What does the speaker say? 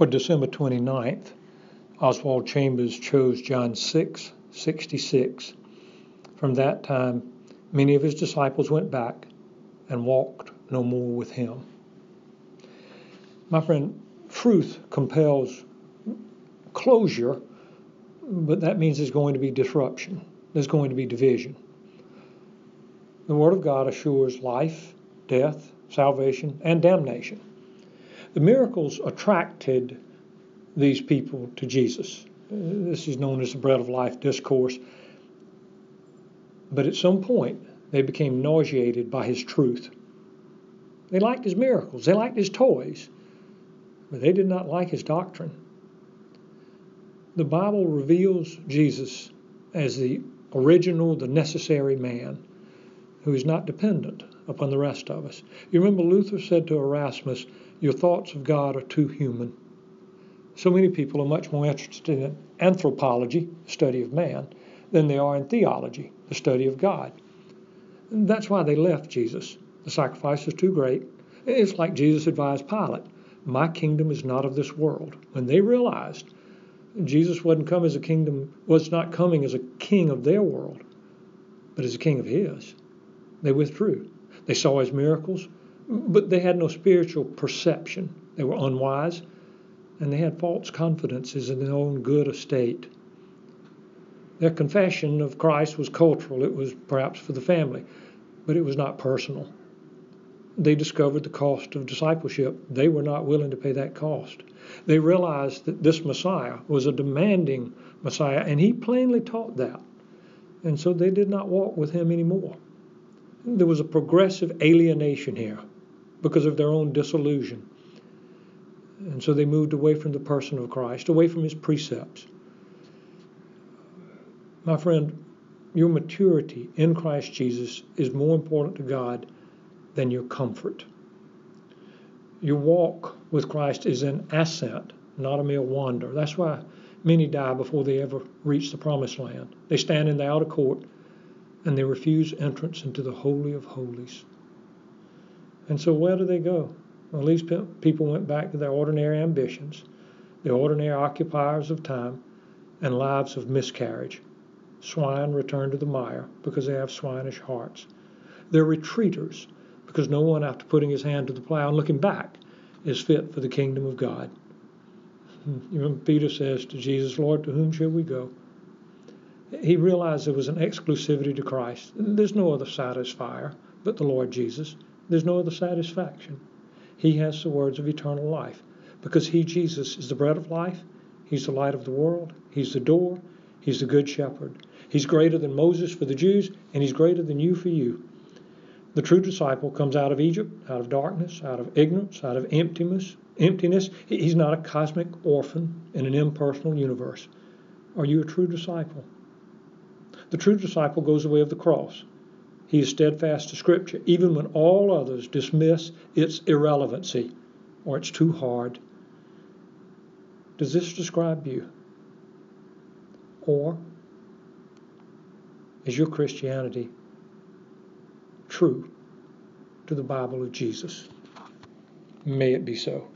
For December 29th, Oswald Chambers chose John 6:66. From that time, many of his disciples went back and walked no more with him. My friend, truth compels closure, but that means there's going to be disruption. There's going to be division. The Word of God assures life, death, salvation, and damnation. The miracles attracted these people to Jesus. This is known as the Bread of Life discourse. But at some point, they became nauseated by his truth. They liked his miracles. They liked his toys. But they did not like his doctrine. The Bible reveals Jesus as the original, the necessary man who is not dependent upon the rest of us. You remember Luther said to Erasmus, "Your thoughts of God are too human." So many people are much more interested in anthropology, the study of man, than they are in theology, the study of God. And that's why they left Jesus. The sacrifice is too great. It's like Jesus advised Pilate, "My kingdom is not of this world." When they realized Jesus was not coming as a king of their world, but as a king of his, they withdrew. They saw his miracles, but they had no spiritual perception. They were unwise, and they had false confidences in their own good estate. Their confession of Christ was cultural. It was perhaps for the family, but it was not personal. They discovered the cost of discipleship. They were not willing to pay that cost. They realized that this Messiah was a demanding Messiah, and he plainly taught that. And so they did not walk with him anymore. There was a progressive alienation here because of their own disillusion. And so they moved away from the person of Christ, away from his precepts. My friend, your maturity in Christ Jesus is more important to God than your comfort. Your walk with Christ is an ascent, not a mere wander. That's why many die before they ever reach the promised land. They stand in the outer court and they refuse entrance into the Holy of Holies. And so where do they go? Well, these people went back to their ordinary ambitions, the ordinary occupiers of time, and lives of miscarriage. Swine return to the mire because they have swinish hearts. They're retreaters because no one, after putting his hand to the plow and looking back, is fit for the kingdom of God. You remember Peter says to Jesus, "Lord, to whom shall we go?" He realized there was an exclusivity to Christ. There's no other satisfier but the Lord Jesus. There's no other satisfaction. He has the words of eternal life. Because he, Jesus, is the bread of life. He's the light of the world. He's the door. He's the good shepherd. He's greater than Moses for the Jews, and he's greater than you for you. The true disciple comes out of Egypt, out of darkness, out of ignorance, out of emptiness. He's not a cosmic orphan in an impersonal universe. Are you a true disciple? The true disciple goes the way of the cross. He is steadfast to Scripture, even when all others dismiss its irrelevancy or it's too hard. Does this describe you? Or is your Christianity true to the Bible of Jesus? May it be so.